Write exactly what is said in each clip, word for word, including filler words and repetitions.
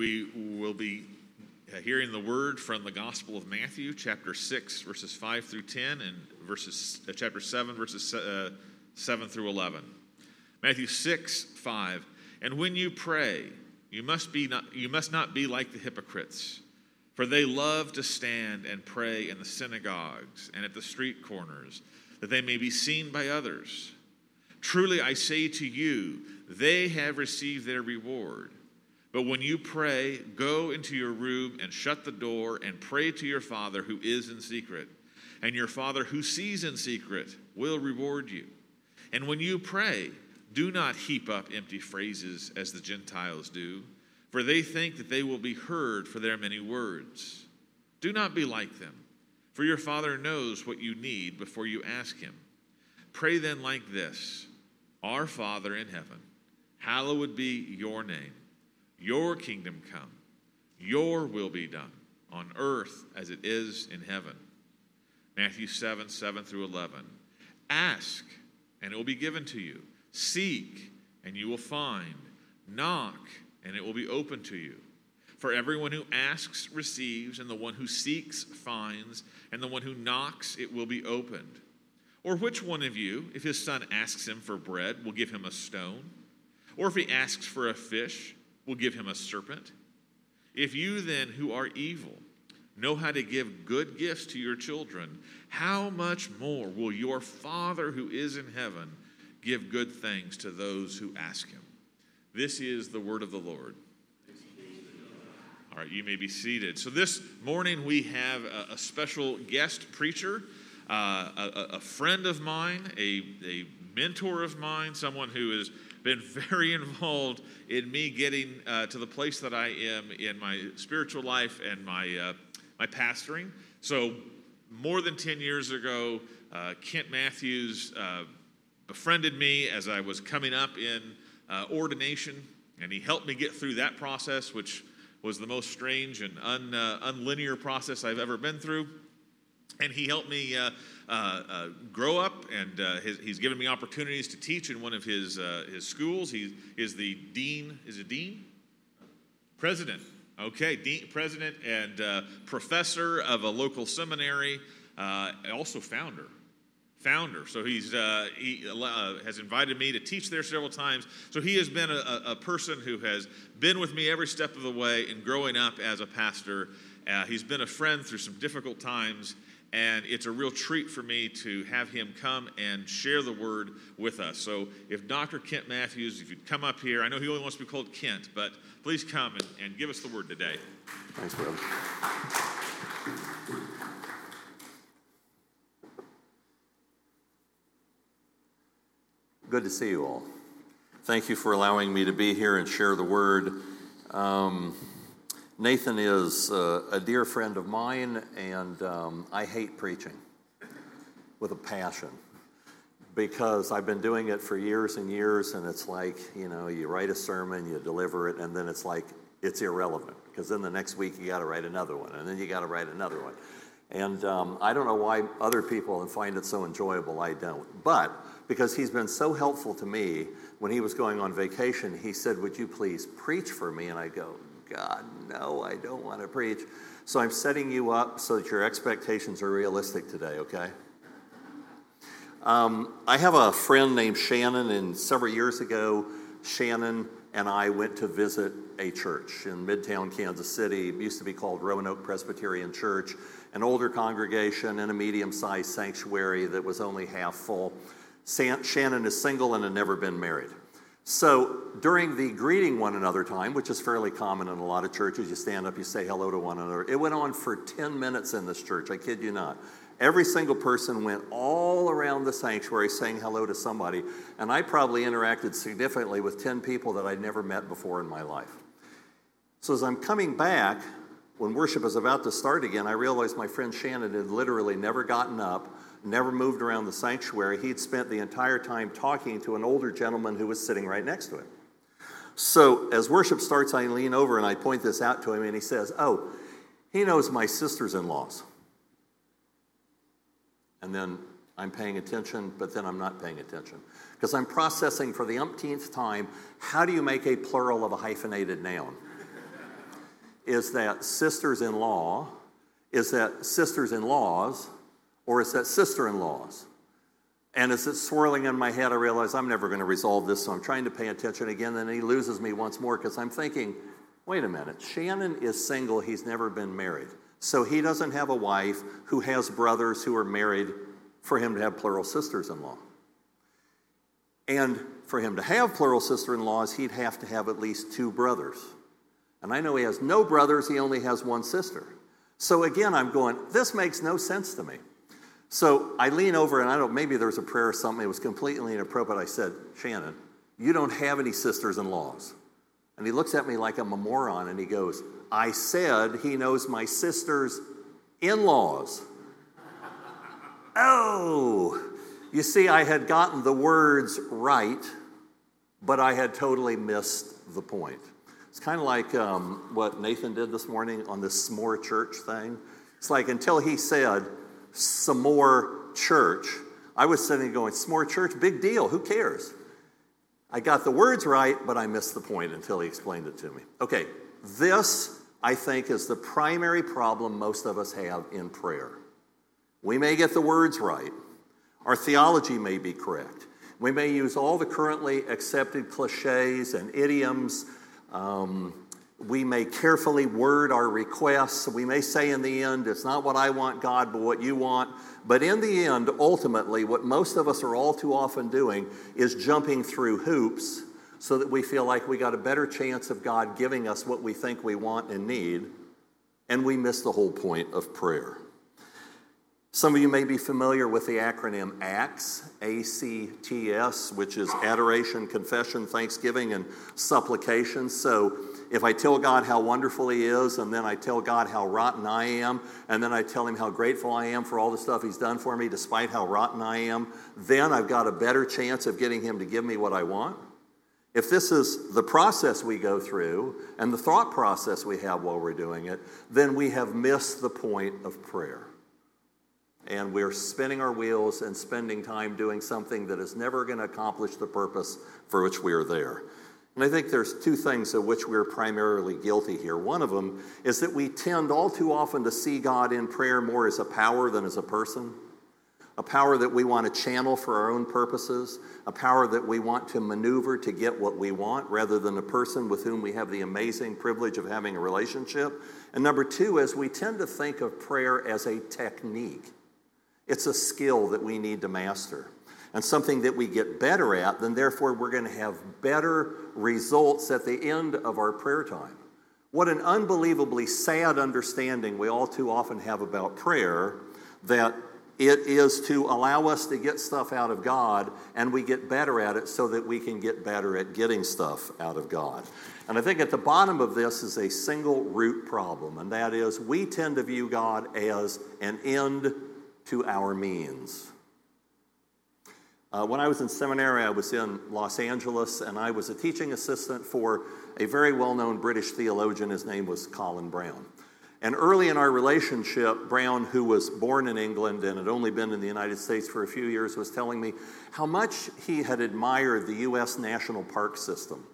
We will be hearing the word from the Gospel of Matthew, chapter six, verses five through ten, and verses uh, chapter seven, verses uh, seven through eleven. Matthew six, five. And when you pray, you must be not, you must not be like the hypocrites, for they love to stand and pray in the synagogues and at the street corners, that they may be seen by others. Truly I say to you, they have received their reward. But when you pray, go into your room and shut the door and pray to your Father who is in secret. And your Father who sees in secret will reward you. And when you pray, do not heap up empty phrases as the Gentiles do, for they think that they will be heard for their many words. Do not be like them, for your Father knows what you need before you ask him. Pray then like this: Our Father in heaven, hallowed be your name. Your kingdom come, your will be done, on earth as it is in heaven. Matthew seven, seven through eleven. Ask, and it will be given to you. Seek, and you will find. Knock, and it will be opened to you. For everyone who asks receives, and the one who seeks finds, and the one who knocks it will be opened. Or which one of you, if his son asks him for bread, will give him a stone? Or if he asks for a fish, will give him a serpent? If you then, who are evil, know how to give good gifts to your children, how much more will your Father who is in heaven give good things to those who ask him? This is the word of the Lord. All right, you may be seated. So this morning we have a, a special guest preacher, uh, a, a friend of mine, a, a mentor of mine, someone who has been very involved in me getting uh, to the place that I am in my spiritual life and my uh, my pastoring. So more than ten years ago, uh, Kent Mathews uh, befriended me as I was coming up in uh, ordination, and he helped me get through that process, which was the most strange and un, uh, unlinear process I've ever been through. And he helped me uh, uh, uh, grow up, and uh, his, he's given me opportunities to teach in one of his uh, his schools. He is the dean. Is it dean? President. Okay, dean, president, and uh, professor of a local seminary. Uh, also founder. Founder. So he's uh, he uh, has invited me to teach there several times. So he has been a, a person who has been with me every step of the way in growing up as a pastor. Uh, he's been a friend through some difficult times. And it's a real treat for me to have him come and share the word with us. So if Doctor Kent Mathews, if you'd come up here, I know he only wants to be called Kent, but please come and, and give us the word today. Thanks, Will. Good to see you all. Thank you for allowing me to be here and share the word. Um, Nathan is uh, a dear friend of mine, and um, I hate preaching with a passion because I've been doing it for years and years, and it's like, you know, you write a sermon, you deliver it, and then it's like it's irrelevant because then the next week you got to write another one, and then you got to write another one. And um, I don't know why other people find it so enjoyable. I don't. But because he's been so helpful to me, when he was going on vacation, he said, "Would you please preach for me?" And I go, God, no, I don't want to preach. So I'm setting you up so that your expectations are realistic today, okay? Um, I have a friend named Shannon, and several years ago, Shannon and I went to visit a church in Midtown Kansas City. It used to be called Roanoke Presbyterian Church, an older congregation in a medium-sized sanctuary that was only half full. San- Shannon is single and had never been married. So during the greeting one another time, which is fairly common in a lot of churches, you stand up, you say hello to one another. It went on for ten minutes in this church, I kid you not. Every single person went all around the sanctuary saying hello to somebody, and I probably interacted significantly with ten people that I'd never met before in my life. So as I'm coming back, when worship is about to start again, I realized my friend Shannon had literally never gotten up, never moved around the sanctuary. He'd spent the entire time talking to an older gentleman who was sitting right next to him. So as worship starts, I lean over and I point this out to him, and he says, "Oh, he knows my sisters-in-laws." And then I'm paying attention, but then I'm not paying attention because I'm processing for the umpteenth time, how do you make a plural of a hyphenated noun? is that sisters-in-law, is that sisters-in-laws, or is that sister-in-laws? And as it's swirling in my head, I realize I'm never going to resolve this, so I'm trying to pay attention again, and he loses me once more because I'm thinking, wait a minute, Shannon is single, he's never been married. So he doesn't have a wife who has brothers who are married for him to have plural sisters-in-law. And for him to have plural sister-in-laws, he'd have to have at least two brothers. And I know he has no brothers, he only has one sister. So again, I'm going, this makes no sense to me. So I lean over, and I don't, maybe there's a prayer or something. It was completely inappropriate. I said, Shannon, you don't have any sisters-in-laws. And he looks at me like I'm a moron, and he goes, I said he knows my sisters-in-laws. Oh! You see, I had gotten the words right, but I had totally missed the point. It's kind of like um, what Nathan did this morning on this s'more church thing. It's like until he said s'more church, I was sitting going, s'more church, big deal, who cares? I got the words right, but I missed the point until he explained it to me. Okay, this, I think, is the primary problem most of us have in prayer. We may get the words right. Our theology may be correct. We may use all the currently accepted cliches and idioms. Um, we may carefully word our requests. We may say in the end, it's not what I want, God, but what you want. But in the end, ultimately, what most of us are all too often doing is jumping through hoops so that we feel like we got a better chance of God giving us what we think we want and need, and we miss the whole point of prayer. Some of you may be familiar with the acronym ACTS, A C T S, which is Adoration, Confession, Thanksgiving, and Supplication. So if I tell God how wonderful he is, and then I tell God how rotten I am, and then I tell him how grateful I am for all the stuff he's done for me despite how rotten I am, then I've got a better chance of getting him to give me what I want. If this is the process we go through and the thought process we have while we're doing it, then we have missed the point of prayer. And we're spinning our wheels and spending time doing something that is never going to accomplish the purpose for which we are there. And I think there's two things of which we're primarily guilty here. One of them is that we tend all too often to see God in prayer more as a power than as a person, a power that we want to channel for our own purposes, a power that we want to maneuver to get what we want rather than a person with whom we have the amazing privilege of having a relationship. And number two is we tend to think of prayer as a technique. It's a skill that we need to master and something that we get better at, then therefore we're going to have better results at the end of our prayer time. What an unbelievably sad understanding we all too often have about prayer, that it is to allow us to get stuff out of God, and we get better at it so that we can get better at getting stuff out of God. And I think at the bottom of this is a single root problem, and that is we tend to view God as an end to our means. Uh, when I was in seminary, I was in Los Angeles, and I was a teaching assistant for a very well-known British theologian. His name was Colin Brown. And early in our relationship, Brown, who was born in England and had only been in the United States for a few years, was telling me how much he had admired the U S national park system.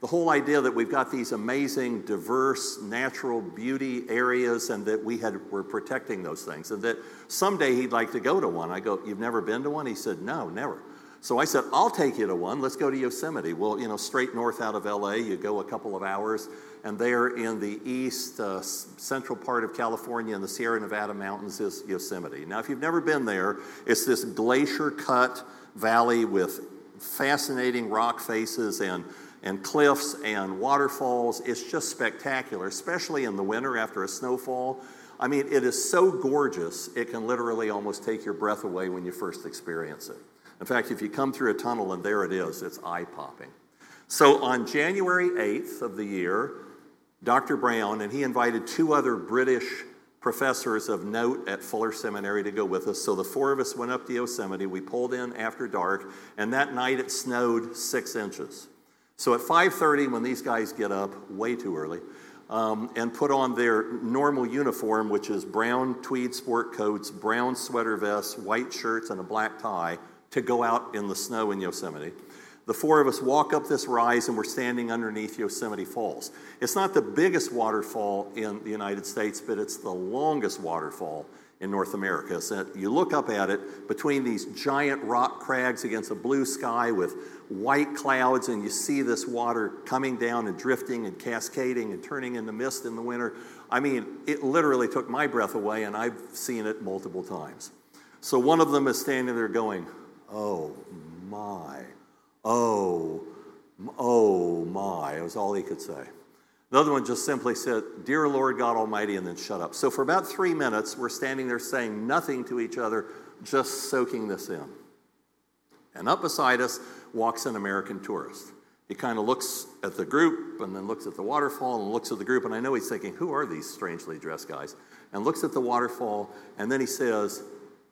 The whole idea that we've got these amazing, diverse, natural beauty areas and that we had were protecting those things and that someday he'd like to go to one. I go, you've never been to one? He said, no, never. So I said, I'll take you to one. Let's go to Yosemite. Well, you know, straight north out of L A, you go a couple of hours, and there in the east, uh, central part of California in the Sierra Nevada mountains is Yosemite. Now, if you've never been there, it's this glacier-cut valley with fascinating rock faces and and cliffs and waterfalls. It's just spectacular, especially in the winter after a snowfall. I mean, it is so gorgeous, it can literally almost take your breath away when you first experience it. In fact, if you come through a tunnel and there it is, it's eye-popping. So on January eighth of the year, Doctor Brown, and he invited two other British professors of note at Fuller Seminary to go with us. So the four of us went up to Yosemite. We pulled in after dark, and that night it snowed six inches. So at five thirty, when these guys get up, way too early, um, and put on their normal uniform, which is brown tweed sport coats, brown sweater vests, white shirts, and a black tie, to go out in the snow in Yosemite, The four of us walk up this rise and we're standing underneath Yosemite Falls. It's not the biggest waterfall in the United States, but it's the longest waterfall in North America. So you look up at it between these giant rock crags against a blue sky with white clouds, and you see this water coming down and drifting and cascading and turning into mist in the winter. I mean, it literally took my breath away, and I've seen it multiple times. So one of them is standing there going, "Oh my, oh, oh my." It was all he could say. The other one just simply said, "Dear Lord God Almighty," and then shut up. So for about three minutes, we're standing there saying nothing to each other, just soaking this in. And up beside us walks an American tourist. He kind of looks at the group and then looks at the waterfall and looks at the group. And I know he's thinking, who are these strangely dressed guys? And looks at the waterfall, and then he says,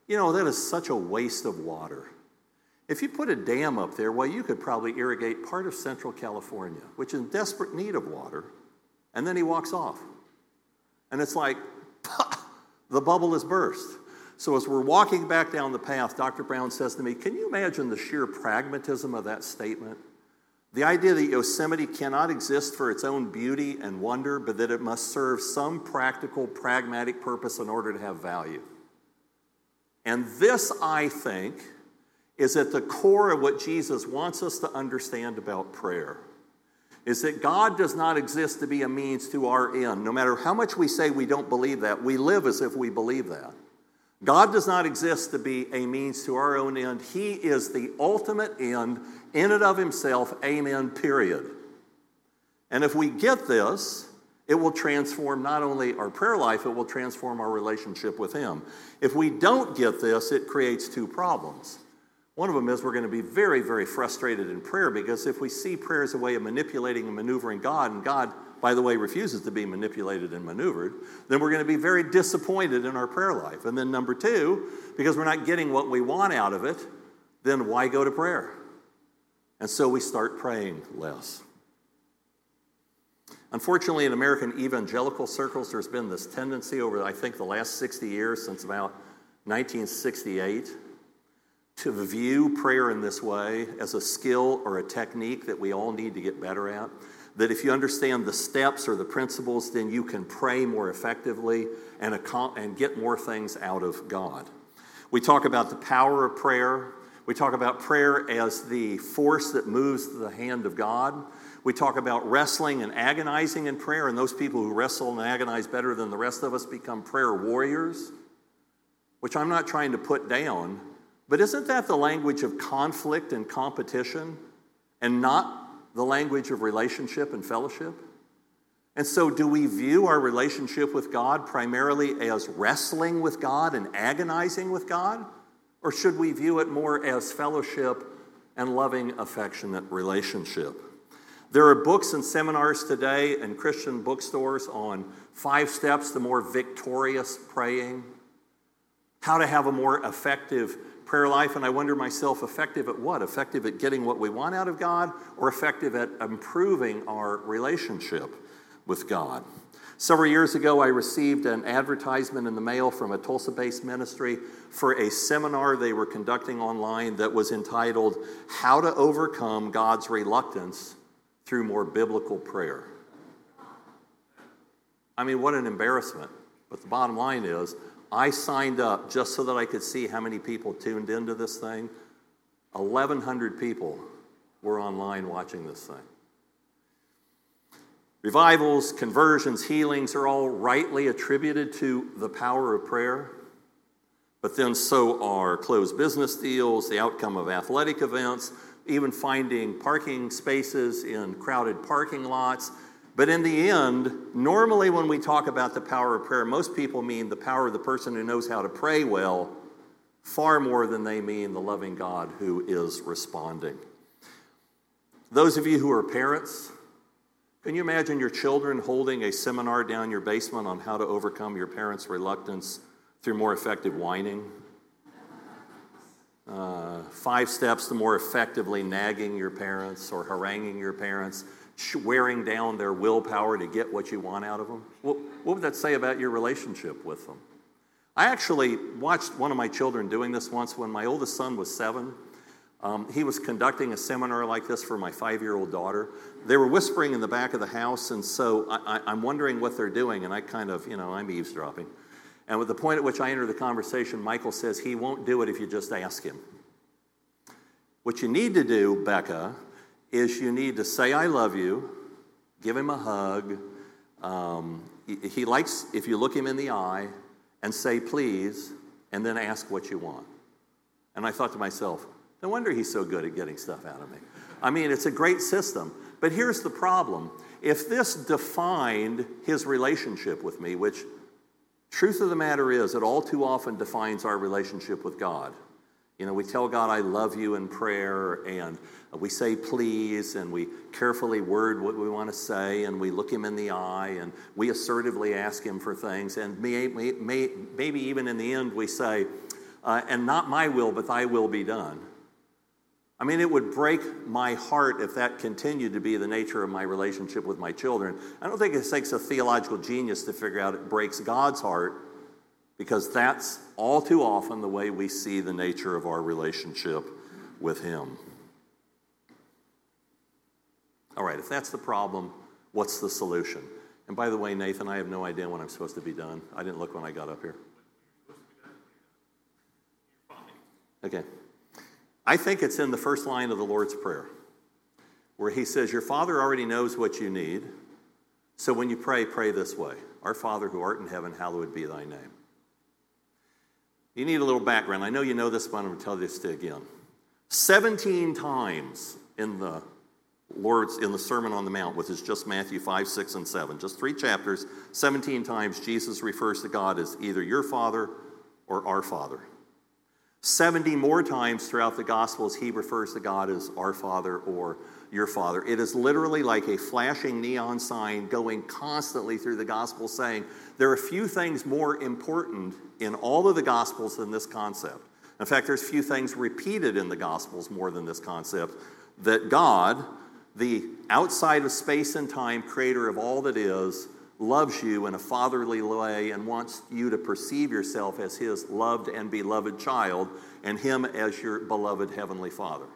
"You know, that is such a waste of water. If you put a dam up there, well, you could probably irrigate part of Central California, which is in desperate need of water." And then he walks off. And it's like, the bubble has burst. So as we're walking back down the path, Doctor Brown says to me, "Can you imagine the sheer pragmatism of that statement? The idea that Yosemite cannot exist for its own beauty and wonder, but that it must serve some practical, pragmatic purpose in order to have value." And this, I think, is at the core of what Jesus wants us to understand about prayer. Is that God does not exist to be a means to our end. No matter how much we say we don't believe that, we live as if we believe that. God does not exist to be a means to our own end. He is the ultimate end, in and of himself, amen, period. And if we get this, it will transform not only our prayer life, it will transform our relationship with him. If we don't get this, it creates two problems. One of them is we're going to be very, very frustrated in prayer, because if we see prayer as a way of manipulating and maneuvering God, and God, by the way, refuses to be manipulated and maneuvered, then we're going to be very disappointed in our prayer life. And then number two, because we're not getting what we want out of it, then why go to prayer? And so we start praying less. Unfortunately, in American evangelical circles, there's been this tendency over, I think, the last sixty years, since about nineteen sixty-eight, to view prayer in this way as a skill or a technique that we all need to get better at. That if you understand the steps or the principles, then you can pray more effectively and and get more things out of God. We talk about the power of prayer. We talk about prayer as the force that moves the hand of God. We talk about wrestling and agonizing in prayer, and those people who wrestle and agonize better than the rest of us become prayer warriors, which I'm not trying to put down. But isn't that the language of conflict and competition, and not the language of relationship and fellowship? And so do we view our relationship with God primarily as wrestling with God and agonizing with God? Or should we view it more as fellowship and loving, affectionate relationship? There are books and seminars today in Christian bookstores on five steps to more victorious praying, how to have a more effective prayer life, and I wonder myself, effective at what? Effective at getting what we want out of God, or effective at improving our relationship with God? Several years ago, I received an advertisement in the mail from a Tulsa-based ministry for a seminar they were conducting online that was entitled, "How to Overcome God's Reluctance Through More Biblical Prayer." I mean, what an embarrassment. But the bottom line is, I signed up just so that I could see how many people tuned into this thing. eleven hundred people were online watching this thing. Revivals, conversions, healings are all rightly attributed to the power of prayer, but then so are closed business deals, the outcome of athletic events, even finding parking spaces in crowded parking lots. But in the end, normally when we talk about the power of prayer, most people mean the power of the person who knows how to pray well far more than they mean the loving God who is responding. Those of you who are parents, can you imagine your children holding a seminar down your basement on how to overcome your parents' reluctance through more effective whining? Uh, five steps to more effectively nagging your parents or haranguing your parents, wearing down their willpower to get what you want out of them? What, what would that say about your relationship with them? I actually watched one of my children doing this once when my oldest son was seven. Um, he was conducting a seminar like this for my five-year-old daughter. They were whispering in the back of the house, and so I, I, I'm wondering what they're doing, and I kind of, you know, I'm eavesdropping. And at the point at which I enter the conversation, Michael says, he won't do it if you just ask him. What you need to do, Becca, is you need to say, I love you, give him a hug. Um, he, he likes, if you look him in the eye, and say, please, and then ask what you want. And I thought to myself, no wonder he's so good at getting stuff out of me. I mean, it's a great system. But here's the problem. If this defined his relationship with me, which truth of the matter is, it all too often defines our relationship with God. You know, we tell God, I love you in prayer, and we say please, and we carefully word what we want to say, and we look him in the eye, and we assertively ask him for things, and may, may, may, maybe even in the end we say, uh, and not my will, but thy will be done. I mean, it would break my heart if that continued to be the nature of my relationship with my children. I don't think it takes a theological genius to figure out it breaks God's heart, because that's all too often the way we see the nature of our relationship with him. All right, if that's the problem, what's the solution? And by the way, Nathan, I have no idea when I'm supposed to be done. I didn't look when I got up here. Okay. I think it's in the first line of the Lord's Prayer, where he says, your Father already knows what you need, so when you pray, pray this way. Our Father who art in heaven, hallowed be thy name. You need a little background. I know you know this, but I'm going to tell this to you again. seventeen times in the Lord's in the Sermon on the Mount, which is just Matthew five, six, and seven, just three chapters, seventeen times Jesus refers to God as either your Father or our Father. seventy more times throughout the Gospels, he refers to God as our Father or your Father. It is literally like a flashing neon sign going constantly through the Gospels saying, there are few things more important in all of the Gospels than this concept. In fact, there's few things repeated in the Gospels more than this concept, that God, the outside of space and time creator of all that is, loves you in a fatherly way and wants you to perceive yourself as his loved and beloved child and him as your beloved heavenly Father.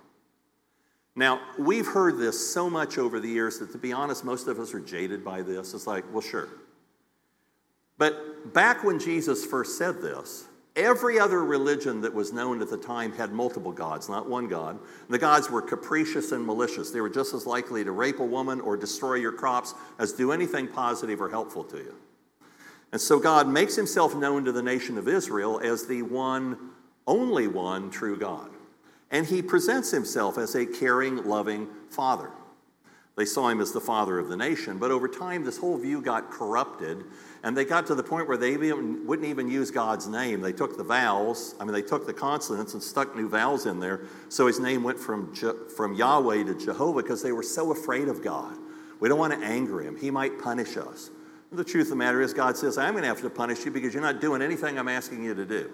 Now, we've heard this so much over the years that, to be honest, most of us are jaded by this. It's like, well, sure. But back when Jesus first said this, every other religion that was known at the time had multiple gods, not one god. The gods were capricious and malicious. They were just as likely to rape a woman or destroy your crops as do anything positive or helpful to you. And so God makes himself known to the nation of Israel as the one, only one true God. And he presents himself as a caring, loving father. They saw him as the father of the nation, but over time this whole view got corrupted, and they got to the point where they even, wouldn't even use God's name. They took the vowels, I mean they took the consonants and stuck new vowels in there, so his name went from, Je- from Yahweh to Jehovah, because they were so afraid of God. We don't want to anger him. He might punish us. And the truth of the matter is God says, I'm going to have to punish you because you're not doing anything I'm asking you to do.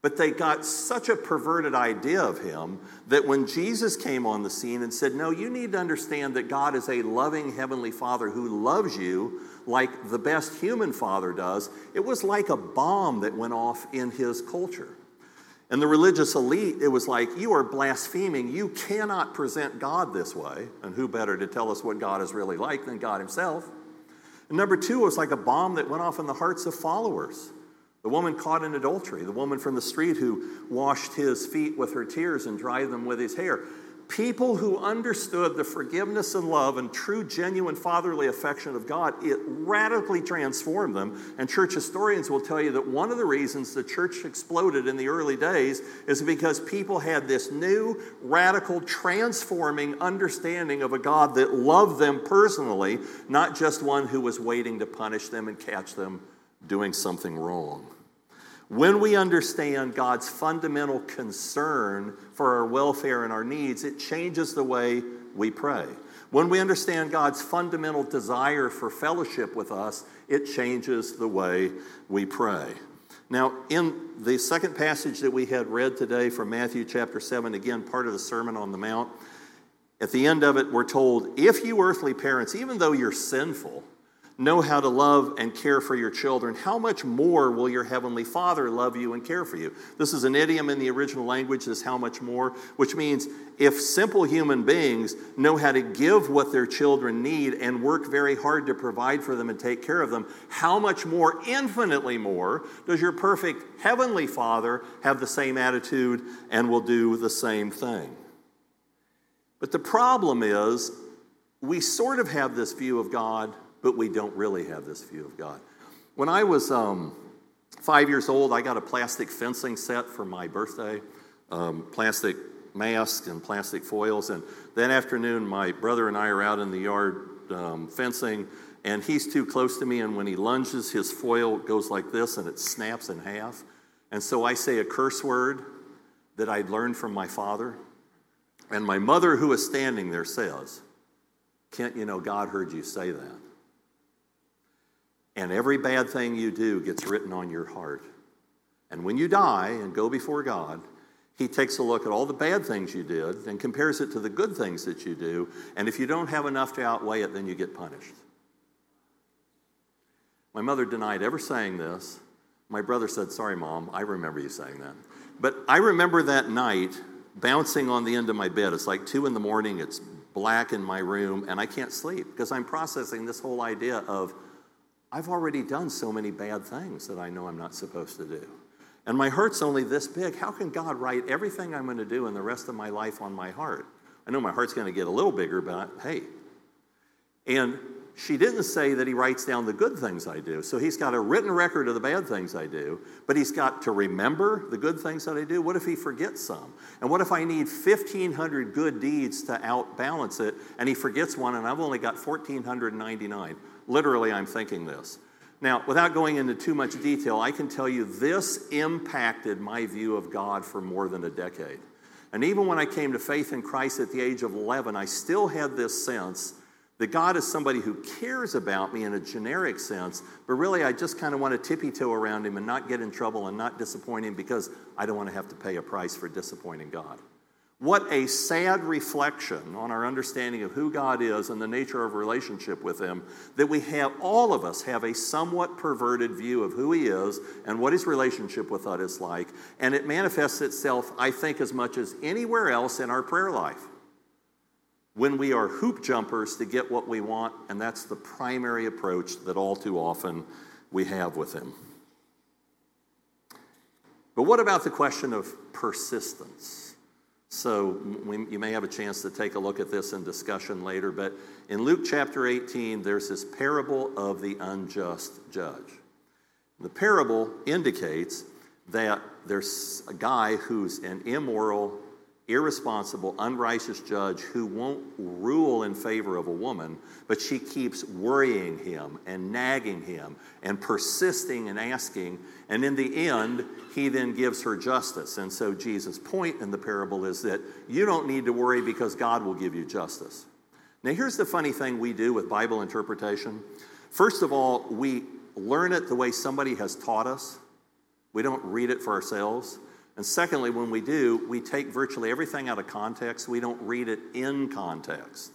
But they got such a perverted idea of him that when Jesus came on the scene and said, no, you need to understand that God is a loving heavenly Father who loves you like the best human father does, it was like a bomb that went off in his culture. And the religious elite, it was like, you are blaspheming. You cannot present God this way. And who better to tell us what God is really like than God himself? And number two, it was like a bomb that went off in the hearts of followers. The woman caught in adultery, the woman from the street who washed his feet with her tears and dried them with his hair. People who understood the forgiveness and love and true, genuine fatherly affection of God, it radically transformed them. And church historians will tell you that one of the reasons the church exploded in the early days is because people had this new, radical, transforming understanding of a God that loved them personally, not just one who was waiting to punish them and catch them doing something wrong. When we understand God's fundamental concern for our welfare and our needs, it changes the way we pray. When we understand God's fundamental desire for fellowship with us, it changes the way we pray. Now, in the second passage that we had read today from Matthew chapter seven, again, part of the Sermon on the Mount, at the end of it, we're told, if you earthly parents, even though you're sinful, know how to love and care for your children, how much more will your heavenly Father love you and care for you? This is an idiom in the original language, this how much more, which means if simple human beings know how to give what their children need and work very hard to provide for them and take care of them, how much more, infinitely more, does your perfect heavenly Father have the same attitude and will do the same thing? But the problem is, we sort of have this view of God, but we don't really have this view of God. When I was um, five years old, I got a plastic fencing set for my birthday, um, plastic masks and plastic foils. And that afternoon, my brother and I are out in the yard um, fencing, and he's too close to me. And when he lunges, his foil goes like this, and it snaps in half. And so I say a curse word that I'd learned from my father. And my mother, who is standing there, says, "Kent, you know, God heard you say that. And every bad thing you do gets written on your heart. And when you die and go before God, he takes a look at all the bad things you did and compares it to the good things that you do. And if you don't have enough to outweigh it, then you get punished." My mother denied ever saying this. My brother said, "Sorry, Mom, I remember you saying that." But I remember that night bouncing on the end of my bed. It's like two in the morning, it's black in my room, and I can't sleep because I'm processing this whole idea of I've already done so many bad things that I know I'm not supposed to do. And my heart's only this big. How can God write everything I'm going to do in the rest of my life on my heart? I know my heart's going to get a little bigger, but I, hey. And she didn't say that he writes down the good things I do. So he's got a written record of the bad things I do, but he's got to remember the good things that I do. What if he forgets some? And what if I need fifteen hundred good deeds to outbalance it, and he forgets one, and I've only got one thousand four hundred ninety-nine? Literally, I'm thinking this. Now, without going into too much detail, I can tell you this impacted my view of God for more than a decade. And even when I came to faith in Christ at the age of eleven, I still had this sense that God is somebody who cares about me in a generic sense, but really I just kind of want to tippy-toe around him and not get in trouble and not disappoint him because I don't want to have to pay a price for disappointing God. What a sad reflection on our understanding of who God is and the nature of relationship with him, that we have, all of us have a somewhat perverted view of who he is and what his relationship with us is like, and it manifests itself, I think, as much as anywhere else in our prayer life, when we are hoop jumpers to get what we want, and that's the primary approach that all too often we have with him. But what about the question of persistence? So we, you may have a chance to take a look at this in discussion later, but in Luke chapter eighteen, there's this parable of the unjust judge. The parable indicates that there's a guy who's an immoral, irresponsible, unrighteous judge who won't rule in favor of a woman, but she keeps worrying him and nagging him and persisting and asking, and in the end, he then gives her justice. And so Jesus' point in the parable is that you don't need to worry because God will give you justice. Now, here's the funny thing we do with Bible interpretation. First of all, we learn it the way somebody has taught us. We don't read it for ourselves. And secondly, when we do, we take virtually everything out of context. We don't read it in context.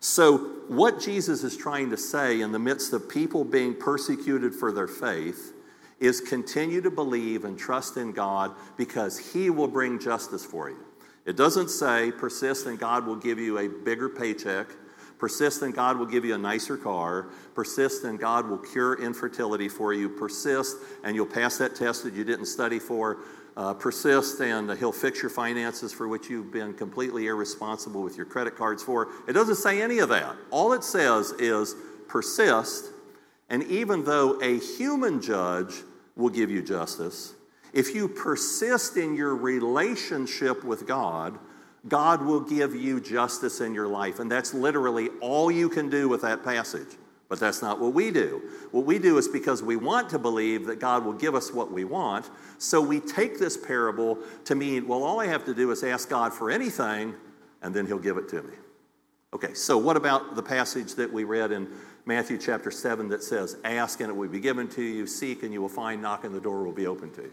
So what Jesus is trying to say in the midst of people being persecuted for their faith is continue to believe and trust in God because he will bring justice for you. It doesn't say persist and God will give you a bigger paycheck. Persist and God will give you a nicer car. Persist and God will cure infertility for you. Persist and you'll pass that test that you didn't study for. Uh, persist and he'll fix your finances for which you've been completely irresponsible with your credit cards for. It doesn't say any of that. All it says is persist, and even though a human judge will give you justice, if you persist in your relationship with God, God will give you justice in your life, and that's literally all you can do with that passage. But that's not what we do. What we do is because we want to believe that God will give us what we want, so we take this parable to mean, well, all I have to do is ask God for anything, and then he'll give it to me. Okay, so what about the passage that we read in Matthew chapter seven that says, ask and it will be given to you, seek and you will find, knock and the door will be opened to you?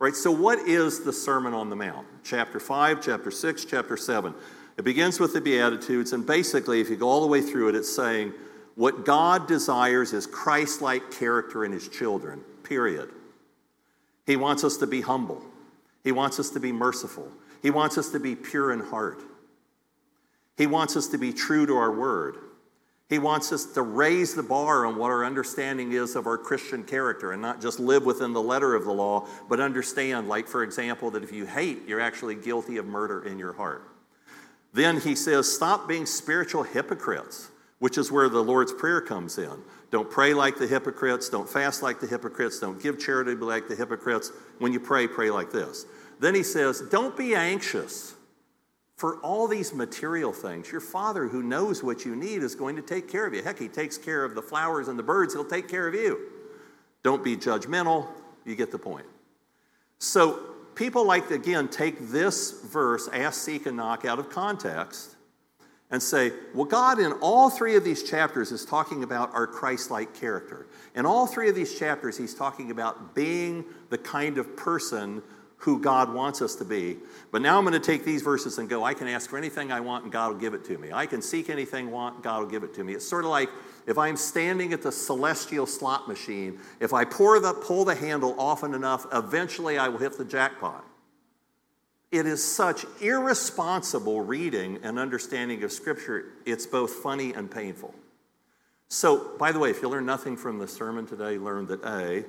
Right, so what is the Sermon on the Mount? Chapter five, chapter six, chapter seven. It begins with the Beatitudes, and basically, if you go all the way through it, it's saying, What God desires is Christ-like character in his children, period. He wants us to be humble. He wants us to be merciful. He wants us to be pure in heart. He wants us to be true to our word. He wants us to raise the bar on what our understanding is of our Christian character and not just live within the letter of the law, but understand, like, for example, that if you hate, you're actually guilty of murder in your heart. Then he says, stop being spiritual hypocrites, which is where the Lord's Prayer comes in. Don't pray like the hypocrites. Don't fast like the hypocrites. Don't give charity like the hypocrites. When you pray, pray like this. Then he says, don't be anxious for all these material things. Your Father who knows what you need is going to take care of you. Heck, he takes care of the flowers and the birds. He'll take care of you. Don't be judgmental. You get the point. So people like, again, take this verse, ask, seek, and knock, out of context and say, well, God in all three of these chapters is talking about our Christ-like character. In all three of these chapters, he's talking about being the kind of person who God wants us to be. But now I'm going to take these verses and go, I can ask for anything I want and God will give it to me. I can seek anything I want, God will give it to me. It's sort of like if I'm standing at the celestial slot machine, if I pour the, pull the handle often enough, eventually I will hit the jackpot. It is such irresponsible reading and understanding of Scripture, it's both funny and painful. So, by the way, if you learn nothing from the sermon today, learn that A,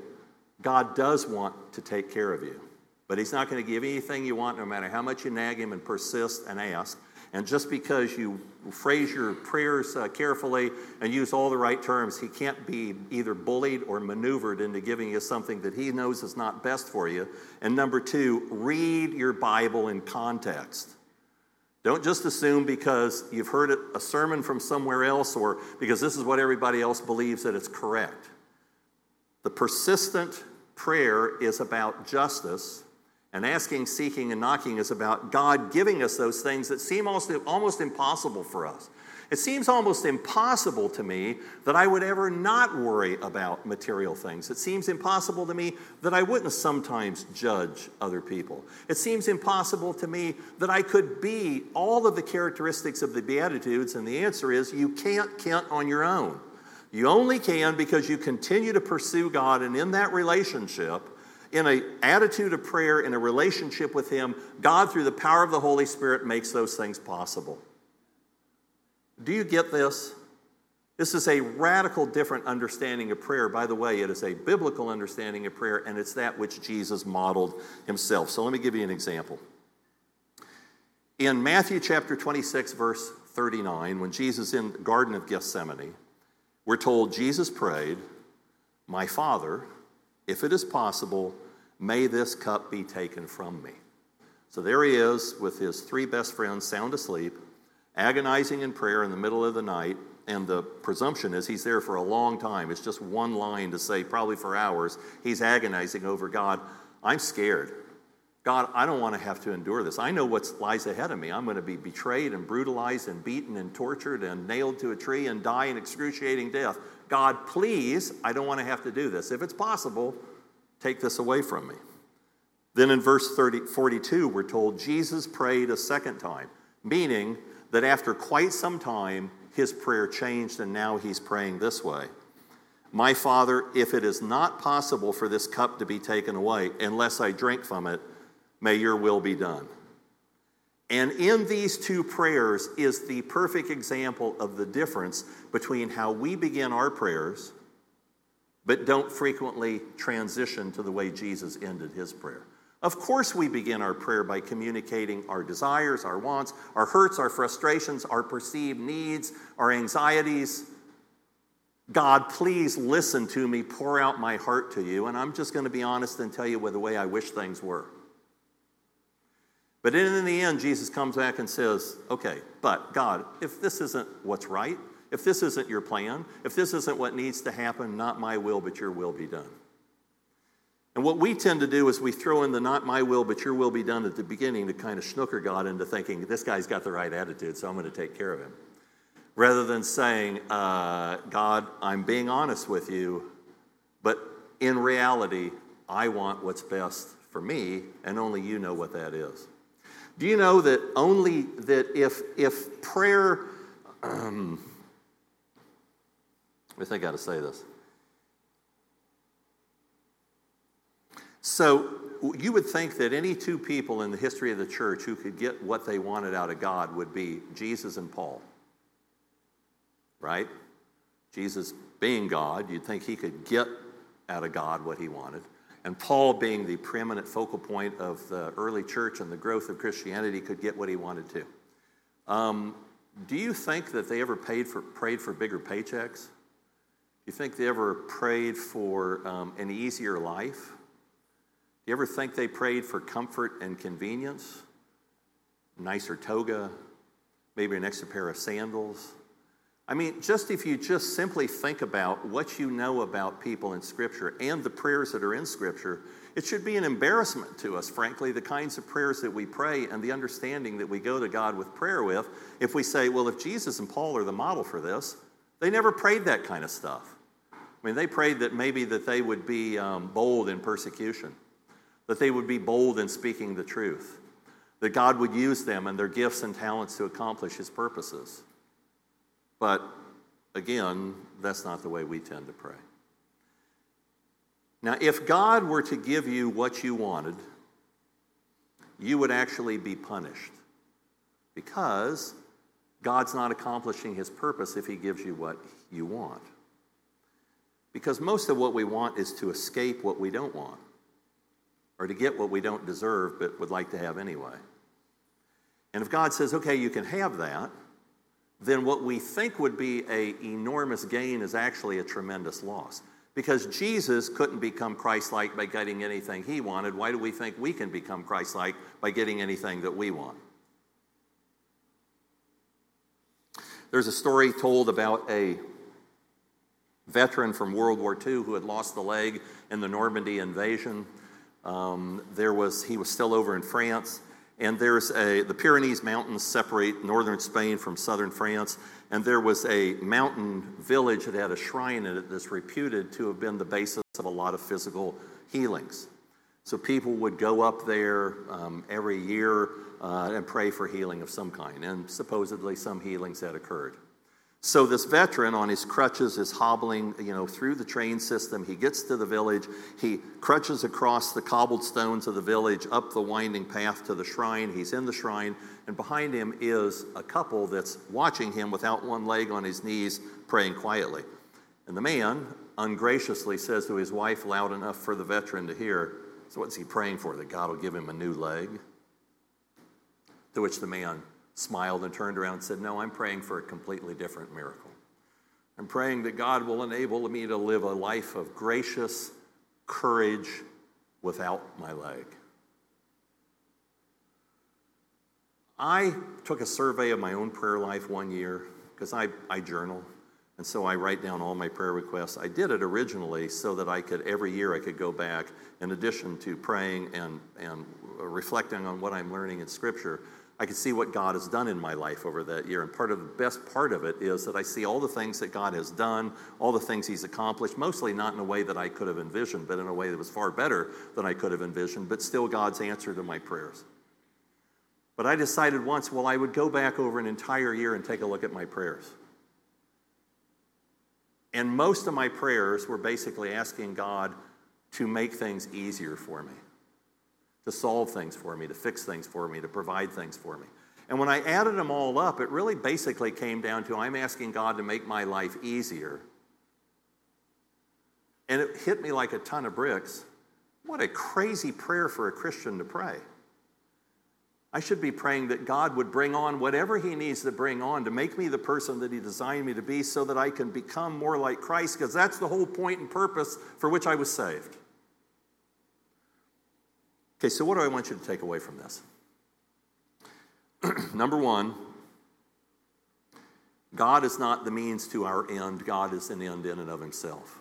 God does want to take care of you. But he's not going to give anything you want, no matter how much you nag him and persist and ask. And just because you phrase your prayers uh, carefully and use all the right terms, he can't be either bullied or maneuvered into giving you something that he knows is not best for you. And number two, read your Bible in context. Don't just assume because you've heard a sermon from somewhere else or because this is what everybody else believes that it's correct. The persistent prayer is about justice. And asking, seeking, and knocking is about God giving us those things that seem almost, almost impossible for us. It seems almost impossible to me that I would ever not worry about material things. It seems impossible to me that I wouldn't sometimes judge other people. It seems impossible to me that I could be all of the characteristics of the Beatitudes, and the answer is you can't, Kent, on your own. You only can because you continue to pursue God, and in that relationship, in an attitude of prayer, in a relationship with him, God, through the power of the Holy Spirit, makes those things possible. Do you get this? This is a radical different understanding of prayer. By the way, it is a biblical understanding of prayer, and it's that which Jesus modeled himself. So let me give you an example. In Matthew chapter twenty-six, verse thirty-nine, when Jesus is in the Garden of Gethsemane, we're told Jesus prayed, "My Father, if it is possible, may this cup be taken from me." So there he is with his three best friends sound asleep, agonizing in prayer in the middle of the night, and the presumption is he's there for a long time. It's just one line to say, probably for hours. He's agonizing over, God, I'm scared. God, I don't want to have to endure this. I know what lies ahead of me. I'm going to be betrayed and brutalized and beaten and tortured and nailed to a tree and die an excruciating death. God, please, I don't want to have to do this. If it's possible, take this away from me. Then in verse thirty, forty-two, we're told Jesus prayed a second time, meaning that after quite some time, his prayer changed and now he's praying this way. My Father, if it is not possible for this cup to be taken away, unless I drink from it, may your will be done. And in these two prayers is the perfect example of the difference between how we begin our prayers, but don't frequently transition to the way Jesus ended his prayer. Of course we begin our prayer by communicating our desires, our wants, our hurts, our frustrations, our perceived needs, our anxieties. God, please listen to me, pour out my heart to you, and I'm just going to be honest and tell you the way I wish things were. But in the end, Jesus comes back and says, okay, but God, if this isn't what's right, if this isn't your plan, if this isn't what needs to happen, not my will, but your will be done. And what we tend to do is we throw in the not my will, but your will be done at the beginning to kind of snooker God into thinking, this guy's got the right attitude, so I'm going to take care of him. Rather than saying, uh, God, I'm being honest with you, but in reality, I want what's best for me, and only you know what that is. Do you know that only that if if prayer, um, I think I gotta say this. So you would think that any two people in the history of the church who could get what they wanted out of God would be Jesus and Paul, right? Jesus being God, you'd think he could get out of God what he wanted. And Paul, being the preeminent focal point of the early church and the growth of Christianity, could get what he wanted too. Um, do you think that they ever paid for, prayed for bigger paychecks? Do you think they ever prayed for um, an easier life? Do you ever think they prayed for comfort and convenience? Nicer toga, maybe an extra pair of sandals? I mean, just if you just simply think about what you know about people in Scripture and the prayers that are in Scripture, it should be an embarrassment to us, frankly, the kinds of prayers that we pray and the understanding that we go to God with prayer with. If we say, well, if Jesus and Paul are the model for this, they never prayed that kind of stuff. I mean, they prayed that maybe that they would be um, bold in persecution, that they would be bold in speaking the truth, that God would use them and their gifts and talents to accomplish his purposes. But again, that's not the way we tend to pray. Now, if God were to give you what you wanted, you would actually be punished because God's not accomplishing his purpose if he gives you what you want. Because most of what we want is to escape what we don't want or to get what we don't deserve but would like to have anyway. And if God says, okay, you can have that, then what we think would be an enormous gain is actually a tremendous loss. Because Jesus couldn't become Christ-like by getting anything he wanted. Why do we think we can become Christ-like by getting anything that we want? There's a story told about a veteran from World War Two who had lost a leg in the Normandy invasion. Um, there was he was still over in France. And there's a, the Pyrenees Mountains separate northern Spain from southern France, and there was a mountain village that had a shrine in it that's reputed to have been the basis of a lot of physical healings. So people would go up there um, every year uh, and pray for healing of some kind, and supposedly some healings had occurred. So this veteran on his crutches is hobbling, you know, through the train system. He gets to the village. He crutches across the cobbled stones of the village, up the winding path to the shrine. He's in the shrine, and behind him is a couple that's watching him without one leg on his knees, praying quietly. And the man ungraciously says to his wife loud enough for the veteran to hear, so what's he praying for, that God will give him a new leg? To which the man smiled and turned around and said, no, I'm praying for a completely different miracle. I'm praying that God will enable me to live a life of gracious courage without my leg. I took a survey of my own prayer life one year because I, I journal, and so I write down all my prayer requests. I did it originally so that I could, every year I could go back, in addition to praying and, and reflecting on what I'm learning in Scripture, I can see what God has done in my life over that year. And part of the best part of it is that I see all the things that God has done, all the things he's accomplished, mostly not in a way that I could have envisioned, but in a way that was far better than I could have envisioned, but still God's answer to my prayers. But I decided once, well, I would go back over an entire year and take a look at my prayers. And most of my prayers were basically asking God to make things easier for me, to solve things for me, to fix things for me, to provide things for me. And when I added them all up, it really basically came down to I'm asking God to make my life easier. And it hit me like a ton of bricks. What a crazy prayer for a Christian to pray. I should be praying that God would bring on whatever he needs to bring on to make me the person that he designed me to be so that I can become more like Christ, because that's the whole point and purpose for which I was saved. Okay, so what do I want you to take away from this? Number one, God is not the means to our end. God is an end in and of himself.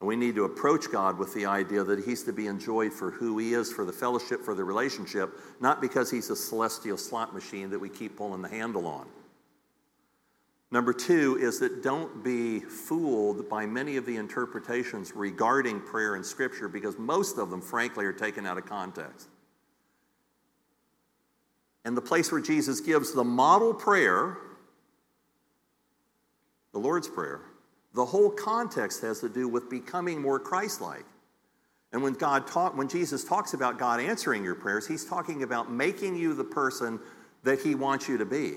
And we need to approach God with the idea that he's to be enjoyed for who he is, for the fellowship, for the relationship, not because he's a celestial slot machine that we keep pulling the handle on. Number two is that don't be fooled by many of the interpretations regarding prayer in Scripture, because most of them, frankly, are taken out of context. And the place where Jesus gives the model prayer, the Lord's Prayer, The whole context has to do with becoming more Christ-like. And when God talk, when Jesus talks about God answering your prayers, he's talking about making you the person that he wants you to be,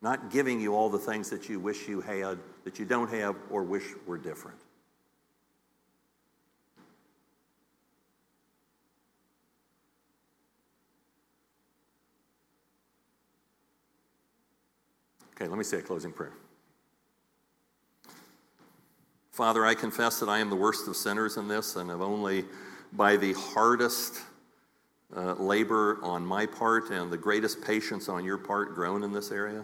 not giving you all the things that you wish you had, that you don't have, or wish were different. Okay, let me say a closing prayer. Father, I confess that I am the worst of sinners in this, and have only by the hardest uh, labor on my part and the greatest patience on your part grown in this area.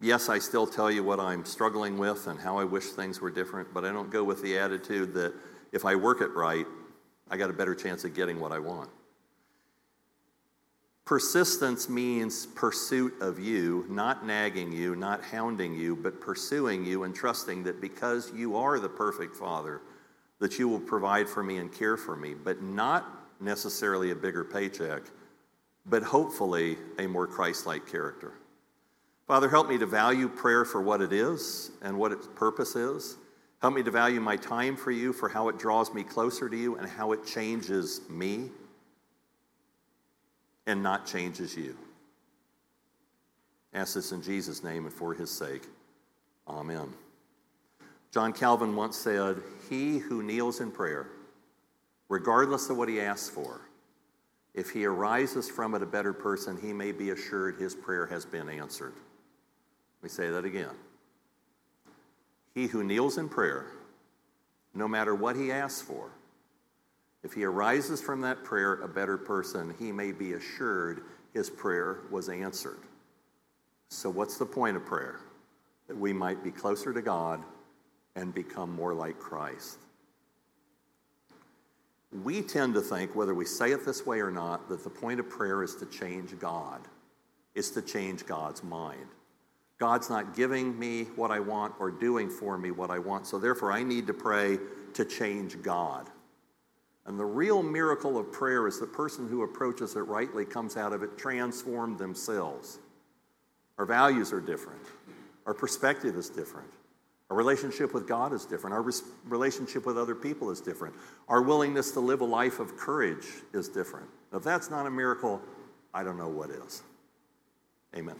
Yes, I still tell you what I'm struggling with and how I wish things were different, but I don't go with the attitude that if I work it right, I got a better chance of getting what I want. Persistence means pursuit of you, not nagging you, not hounding you, but pursuing you and trusting that because you are the perfect Father, that you will provide for me and care for me, but not necessarily a bigger paycheck, but hopefully a more Christ-like character. Father, help me to value prayer for what it is and what its purpose is. Help me to value my time for you, for how it draws me closer to you and how it changes me, and not changes you. I ask this in Jesus' name and for his sake. Amen. John Calvin once said, "He who kneels in prayer, regardless of what he asks for, if he arises from it a better person, he may be assured his prayer has been answered." Let me say that again. He who kneels in prayer, no matter what he asks for, if he arises from that prayer a better person, he may be assured his prayer was answered. So what's the point of prayer? That we might be closer to God and become more like Christ. We tend to think, whether we say it this way or not, that the point of prayer is to change God. It's to change God's mind. God's not giving me what I want or doing for me what I want, so therefore I need to pray to change God. And the real miracle of prayer is the person who approaches it rightly comes out of it transformed themselves. Our values are different. Our perspective is different. Our relationship with God is different. Our res- relationship with other people is different. Our willingness to live a life of courage is different. Now, if that's not a miracle, I don't know what is. Amen.